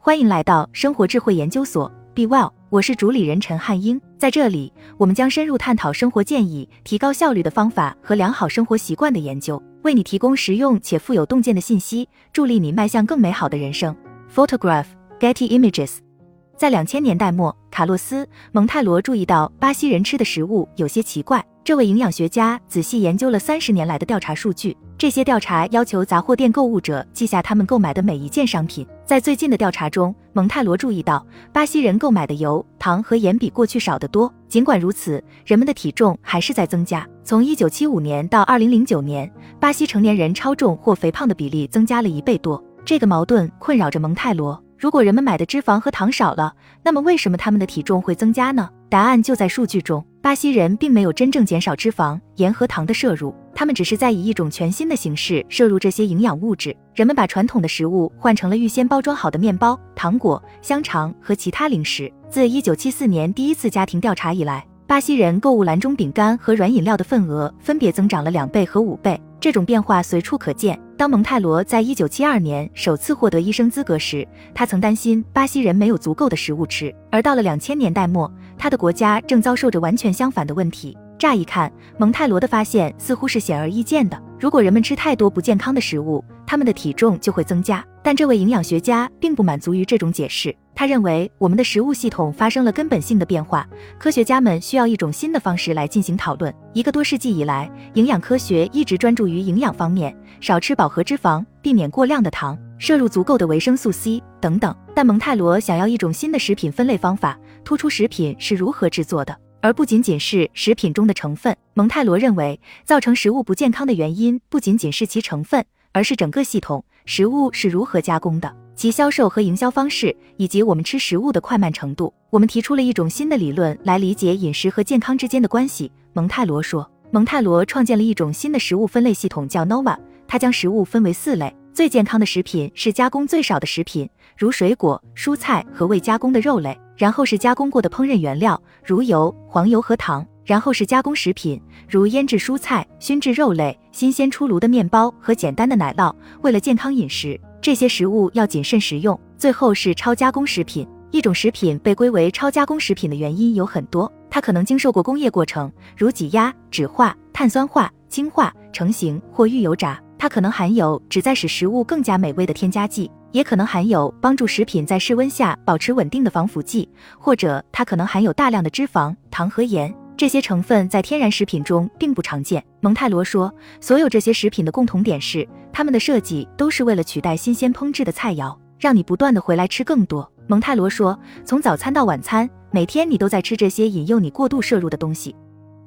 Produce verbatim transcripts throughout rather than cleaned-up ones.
欢迎来到生活智慧研究所 Be Well， 我是主理人陈汉英。在这里，我们将深入探讨生活建议、提高效率的方法和良好生活习惯的研究，为你提供实用且富有洞见的信息，助力你迈向更美好的人生。Photograph, Getty Images。 在两千年代末，卡洛斯·蒙泰罗注意到巴西人吃的食物有些奇怪。这位营养学家仔细研究了三十年来的调查数据，这些调查要求杂货店购物者记下他们购买的每一件商品。在最近的调查中，蒙泰罗注意到巴西人购买的油、糖和盐比过去少得多。尽管如此，人们的体重还是在增加。从一九七五年到二零零九年，巴西成年人超重或肥胖的比例增加了一倍多。这个矛盾困扰着蒙泰罗。如果人们买的脂肪和糖少了，那么为什么他们的体重会增加呢？答案就在数据中。巴西人并没有真正减少脂肪、盐和糖的摄入，他们只是在以一种全新的形式摄入这些营养物质。人们把传统的食物换成了预先包装好的面包、糖果、香肠和其他零食。自一九七四年第一次家庭调查以来，巴西人购物篮中饼干和软饮料的份额分别增长了两倍和五倍。这种变化随处可见。当蒙泰罗在一九七二年首次获得医生资格时，他曾担心巴西人没有足够的食物吃。而到了两千年代末，他的国家正遭受着完全相反的问题。乍一看，蒙泰罗的发现似乎是显而易见的，如果人们吃太多不健康的食物，他们的体重就会增加。但这位营养学家并不满足于这种解释，他认为我们的食物系统发生了根本性的变化，科学家们需要一种新的方式来进行讨论。一个多世纪以来，营养科学一直专注于营养方面，少吃饱和脂肪，避免过量的糖，摄入足够的维生素 C 等等。但蒙泰罗想要一种新的食品分类方法，突出食品是如何制作的，而不仅仅是食品中的成分。蒙泰罗认为，造成食物不健康的原因不仅仅是其成分，而是整个系统，食物是如何加工的，其销售和营销方式，以及我们吃食物的快慢程度。我们提出了一种新的理论来理解饮食和健康之间的关系，蒙泰罗说。蒙泰罗创建了一种新的食物分类系统，叫 N O V A。 他将食物分为四类，最健康的食品是加工最少的食品，如水果、蔬菜和未加工的肉类；然后是加工过的烹饪原料，如油、黄油和糖；然后是加工食品，如腌制蔬菜、熏制肉类、新鲜出炉的面包和简单的奶酪。为了健康饮食，这些食物要谨慎食用。最后是超加工食品。一种食品被归为超加工食品的原因有很多，它可能经受过工业过程，如挤压、酯化、碳酸化、氢化、成型或预油炸。它可能含有旨在使食物更加美味的添加剂，也可能含有帮助食品在室温下保持稳定的防腐剂，或者它可能含有大量的脂肪、糖和盐。这些成分在天然食品中并不常见。蒙泰罗说，所有这些食品的共同点是，它们的设计都是为了取代新鲜烹制的菜肴，让你不断地回来吃更多。蒙泰罗说，从早餐到晚餐，每天你都在吃这些引诱你过度摄入的东西。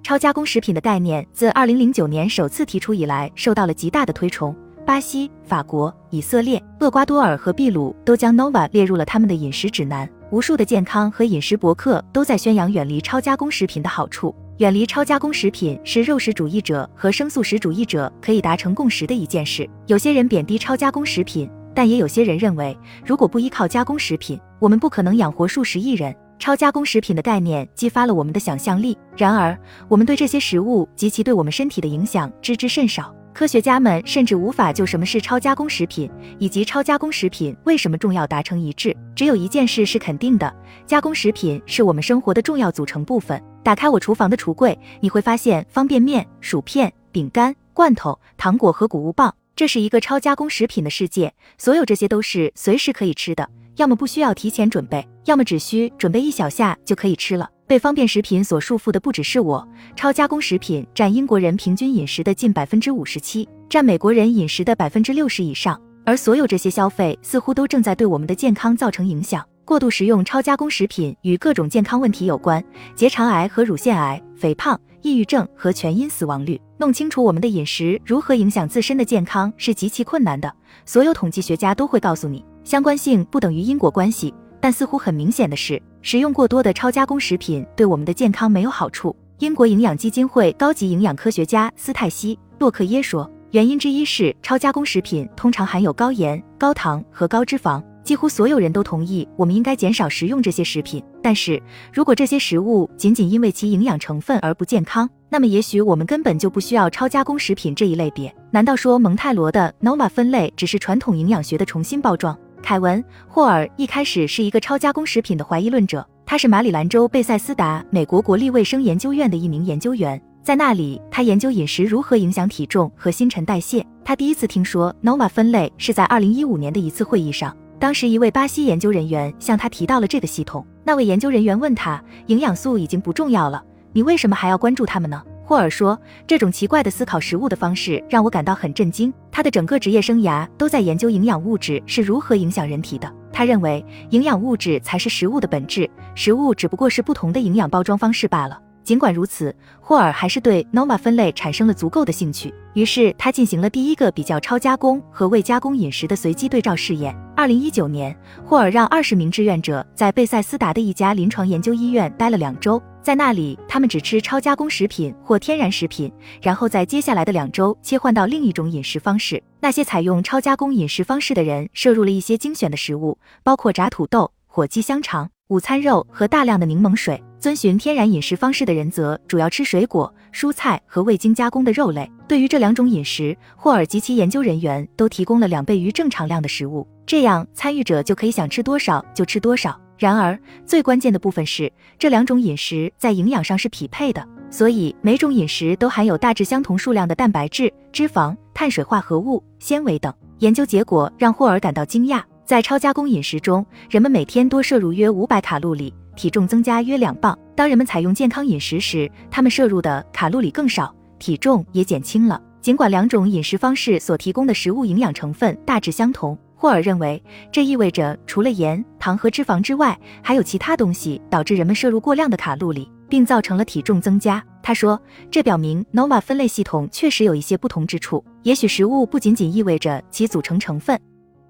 超加工食品的概念自二零零九年首次提出以来，受到了极大的推崇。巴西、法国、以色列、厄瓜多尔和秘鲁都将 N O V A 列入了他们的饮食指南。无数的健康和饮食博客都在宣扬远离超加工食品的好处。远离超加工食品是肉食主义者和生素食主义者可以达成共识的一件事。有些人贬低超加工食品，但也有些人认为，如果不依靠加工食品，我们不可能养活数十亿人。超加工食品的概念激发了我们的想象力，然而我们对这些食物及其对我们身体的影响知之甚少。科学家们甚至无法就什么是超加工食品以及超加工食品为什么重要达成一致。只有一件事是肯定的，加工食品是我们生活的重要组成部分。打开我厨房的橱柜，你会发现方便面、薯片、饼干、罐头、糖果和谷物棒。这是一个超加工食品的世界，所有这些都是随时可以吃的，要么不需要提前准备，要么只需准备一小下就可以吃了。被方便食品所束缚的不只是我，超加工食品占英国人平均饮食的近 百分之五十七， 占美国人饮食的 百分之六十 以上。而所有这些消费似乎都正在对我们的健康造成影响。过度食用超加工食品与各种健康问题有关，结肠癌和乳腺癌、肥胖、抑郁症和全因死亡率。弄清楚我们的饮食如何影响自身的健康是极其困难的，所有统计学家都会告诉你，相关性不等于因果关系，但似乎很明显的是，食用过多的超加工食品对我们的健康没有好处。英国营养基金会高级营养科学家斯泰西·洛克耶说，原因之一是超加工食品通常含有高盐、高糖和高脂肪。几乎所有人都同意我们应该减少食用这些食品，但是如果这些食物仅仅因为其营养成分而不健康，那么也许我们根本就不需要超加工食品这一类别。难道说蒙泰罗的 N O V A 分类只是传统营养学的重新包装？凯文·霍尔一开始是一个超加工食品的怀疑论者，他是马里兰州贝塞斯达美国国立卫生研究院的一名研究员，在那里他研究饮食如何影响体重和新陈代谢。他第一次听说 N O V A 分类是在二零一五年的一次会议上，当时一位巴西研究人员向他提到了这个系统。那位研究人员问他，营养素已经不重要了，你为什么还要关注它们呢？霍尔说，这种奇怪的思考食物的方式让我感到很震惊。他的整个职业生涯都在研究营养物质是如何影响人体的。他认为营养物质才是食物的本质，食物只不过是不同的营养包装方式罢了。尽管如此，霍尔还是对 N O V A 分类产生了足够的兴趣，于是他进行了第一个比较超加工和未加工饮食的随机对照试验。二零一九年，霍尔让二十名志愿者在贝塞斯达的一家临床研究医院待了两周，在那里他们只吃超加工食品或天然食品，然后在接下来的两周切换到另一种饮食方式。那些采用超加工饮食方式的人摄入了一些精选的食物，包括炸土豆、火鸡香肠、午餐肉和大量的柠檬水。遵循天然饮食方式的人则主要吃水果、蔬菜和未经加工的肉类。对于这两种饮食，霍尔及其研究人员都提供了两倍于正常量的食物，这样参与者就可以想吃多少就吃多少。然而，最关键的部分是，这两种饮食在营养上是匹配的，所以每种饮食都含有大致相同数量的蛋白质、脂肪、碳水化合物、纤维等。研究结果让霍尔感到惊讶，在超加工饮食中，人们每天多摄入约五百卡路里。体重增加约两磅。当人们采用健康饮食时，他们摄入的卡路里更少，体重也减轻了。尽管两种饮食方式所提供的食物营养成分大致相同，霍尔认为这意味着除了盐、糖和脂肪之外，还有其他东西导致人们摄入过量的卡路里，并造成了体重增加。他说，这表明 N O V A 分类系统确实有一些不同之处，也许食物不仅仅意味着其组成成分。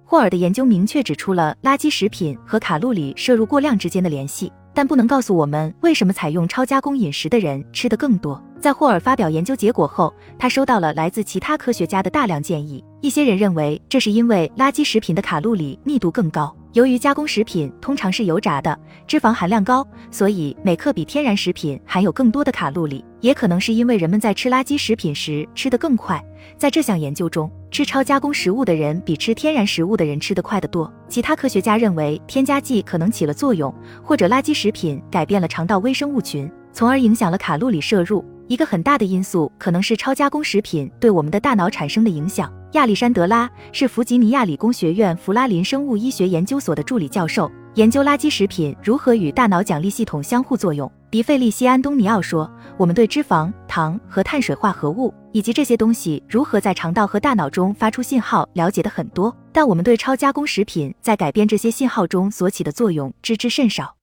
霍尔的研究明确指出了垃圾食品和卡路里摄入过量之间的联系，但不能告诉我们为什么采用超加工饮食的人吃得更多。在霍尔发表研究结果后，他收到了来自其他科学家的大量建议。一些人认为这是因为垃圾食品的卡路里密度更高，由于加工食品通常是油炸的，脂肪含量高，所以每克比天然食品含有更多的卡路里。也可能是因为人们在吃垃圾食品时吃得更快。在这项研究中，吃超加工食物的人比吃天然食物的人吃得快得多。其他科学家认为添加剂可能起了作用，或者垃圾食品改变了肠道微生物群，从而影响了卡路里摄入。一个很大的因素可能是超加工食品对我们的大脑产生的影响。亚历山德拉是弗吉尼亚理工学院弗拉林生物医学研究所的助理教授，研究垃圾食品如何与大脑奖励系统相互作用。迪费利西·安东尼奥说，我们对脂肪、糖和碳水化合物以及这些东西如何在肠道和大脑中发出信号了解的很多，但我们对超加工食品在改变这些信号中所起的作用知之甚少。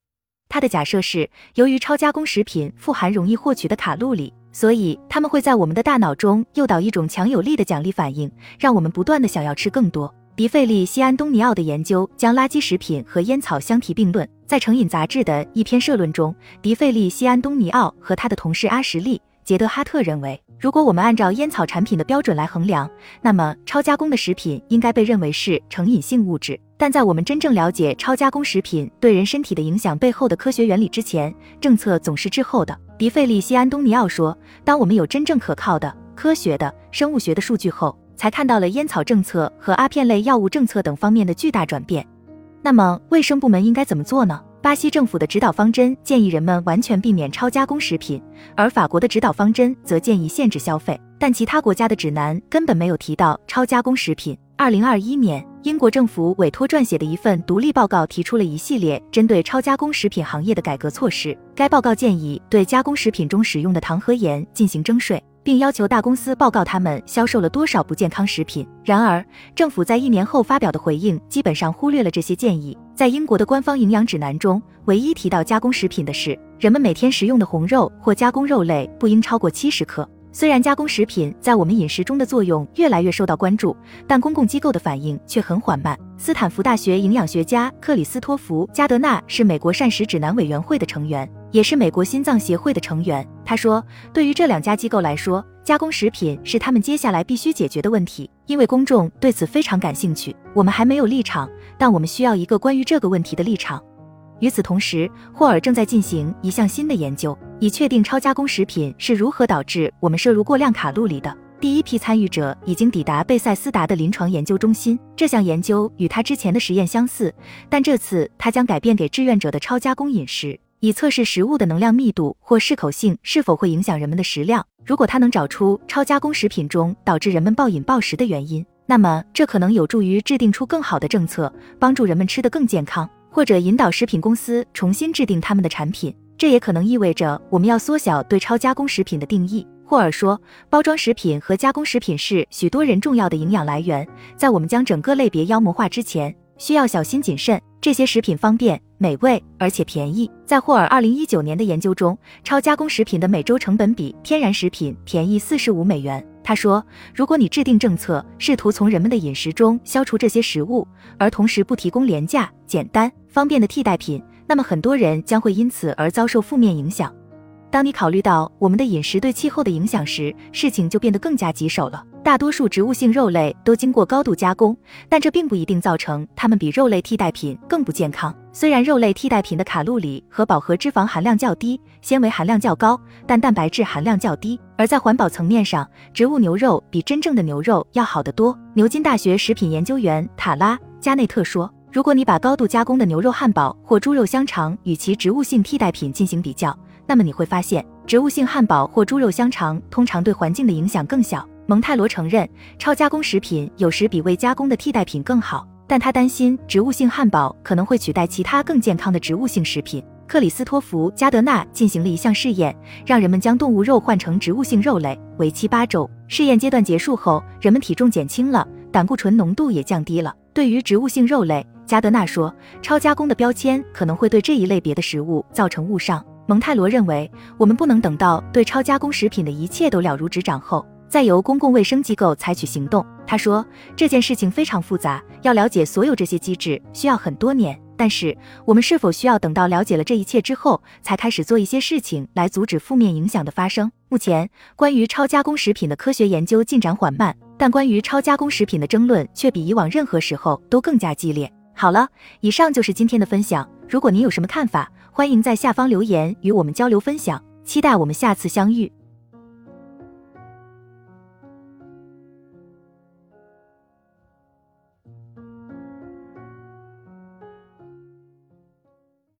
他的假设是，由于超加工食品富含容易获取的卡路里，所以它们会在我们的大脑中诱导一种强有力的奖励反应，让我们不断地想要吃更多。迪费利西·安东尼奥的研究将垃圾食品和烟草相提并论。在成瘾杂志的一篇社论中，迪费利西·安东尼奥和他的同事阿什利·杰德哈特认为，如果我们按照烟草产品的标准来衡量，那么超加工的食品应该被认为是成瘾性物质。但在我们真正了解超加工食品对人身体的影响背后的科学原理之前，政策总是滞后的。迪费利西·安东尼奥说，当我们有真正可靠的、科学的、生物学的数据后，才看到了烟草政策和阿片类药物政策等方面的巨大转变。那么，卫生部门应该怎么做呢？巴西政府的指导方针建议人们完全避免超加工食品，而法国的指导方针则建议限制消费，但其他国家的指南根本没有提到超加工食品。二零二一年，英国政府委托撰写的一份独立报告提出了一系列针对超加工食品行业的改革措施。该报告建议对加工食品中使用的糖和盐进行征税，并要求大公司报告他们销售了多少不健康食品。然而，政府在一年后发表的回应基本上忽略了这些建议。在英国的官方营养指南中，唯一提到加工食品的是，人们每天食用的红肉或加工肉类不应超过七十克。虽然加工食品在我们饮食中的作用越来越受到关注，但公共机构的反应却很缓慢。斯坦福大学营养学家克里斯托弗·加德纳是美国膳食指南委员会的成员，也是美国心脏协会的成员。他说，对于这两家机构来说，加工食品是他们接下来必须解决的问题，因为公众对此非常感兴趣。我们还没有立场，但我们需要一个关于这个问题的立场。与此同时，霍尔正在进行一项新的研究，以确定超加工食品是如何导致我们摄入过量卡路里的。第一批参与者已经抵达贝塞斯达的临床研究中心。这项研究与他之前的实验相似，但这次他将改变给志愿者的超加工饮食，以测试食物的能量密度或适口性是否会影响人们的食量。如果他能找出超加工食品中导致人们暴饮暴食的原因，那么这可能有助于制定出更好的政策，帮助人们吃得更健康，或者引导食品公司重新制定他们的产品。这也可能意味着我们要缩小对超加工食品的定义。霍尔说，包装食品和加工食品是许多人重要的营养来源，在我们将整个类别妖魔化之前，需要小心谨慎。这些食品方便、美味，而且便宜。在霍尔二零一九年的研究中，超加工食品的每周成本比天然食品便宜四十五美元。他说，如果你制定政策，试图从人们的饮食中消除这些食物，而同时不提供廉价、简单、方便的替代品，那么很多人将会因此而遭受负面影响。当你考虑到我们的饮食对气候的影响时，事情就变得更加棘手了。大多数植物性肉类都经过高度加工，但这并不一定造成它们比肉类替代品更不健康。虽然肉类替代品的卡路里和饱和脂肪含量较低，纤维含量较高，但蛋白质含量较低。而在环保层面上，植物牛肉比真正的牛肉要好得多。牛津大学食品研究员塔拉·加内特说，如果你把高度加工的牛肉汉堡或猪肉香肠与其植物性替代品进行比较，那么你会发现，植物性汉堡或猪肉香肠通常对环境的影响更小。蒙泰罗承认，超加工食品有时比未加工的替代品更好，但他担心植物性汉堡可能会取代其他更健康的植物性食品。克里斯托弗·加德纳进行了一项试验，让人们将动物肉换成植物性肉类，为期八周。试验阶段结束后，人们体重减轻了，胆固醇浓度也降低了。对于植物性肉类，加德纳说，超加工的标签可能会对这一类别的食物造成误伤。蒙泰罗认为，我们不能等到对超加工食品的一切都了如指掌后，再由公共卫生机构采取行动。他说，这件事情非常复杂，要了解所有这些机制需要很多年，但是我们是否需要等到了解了这一切之后，才开始做一些事情来阻止负面影响的发生？目前，关于超加工食品的科学研究进展缓慢，但关于超加工食品的争论却比以往任何时候都更加激烈。好了，以上就是今天的分享，如果您有什么看法，欢迎在下方留言与我们交流分享，期待我们下次相遇。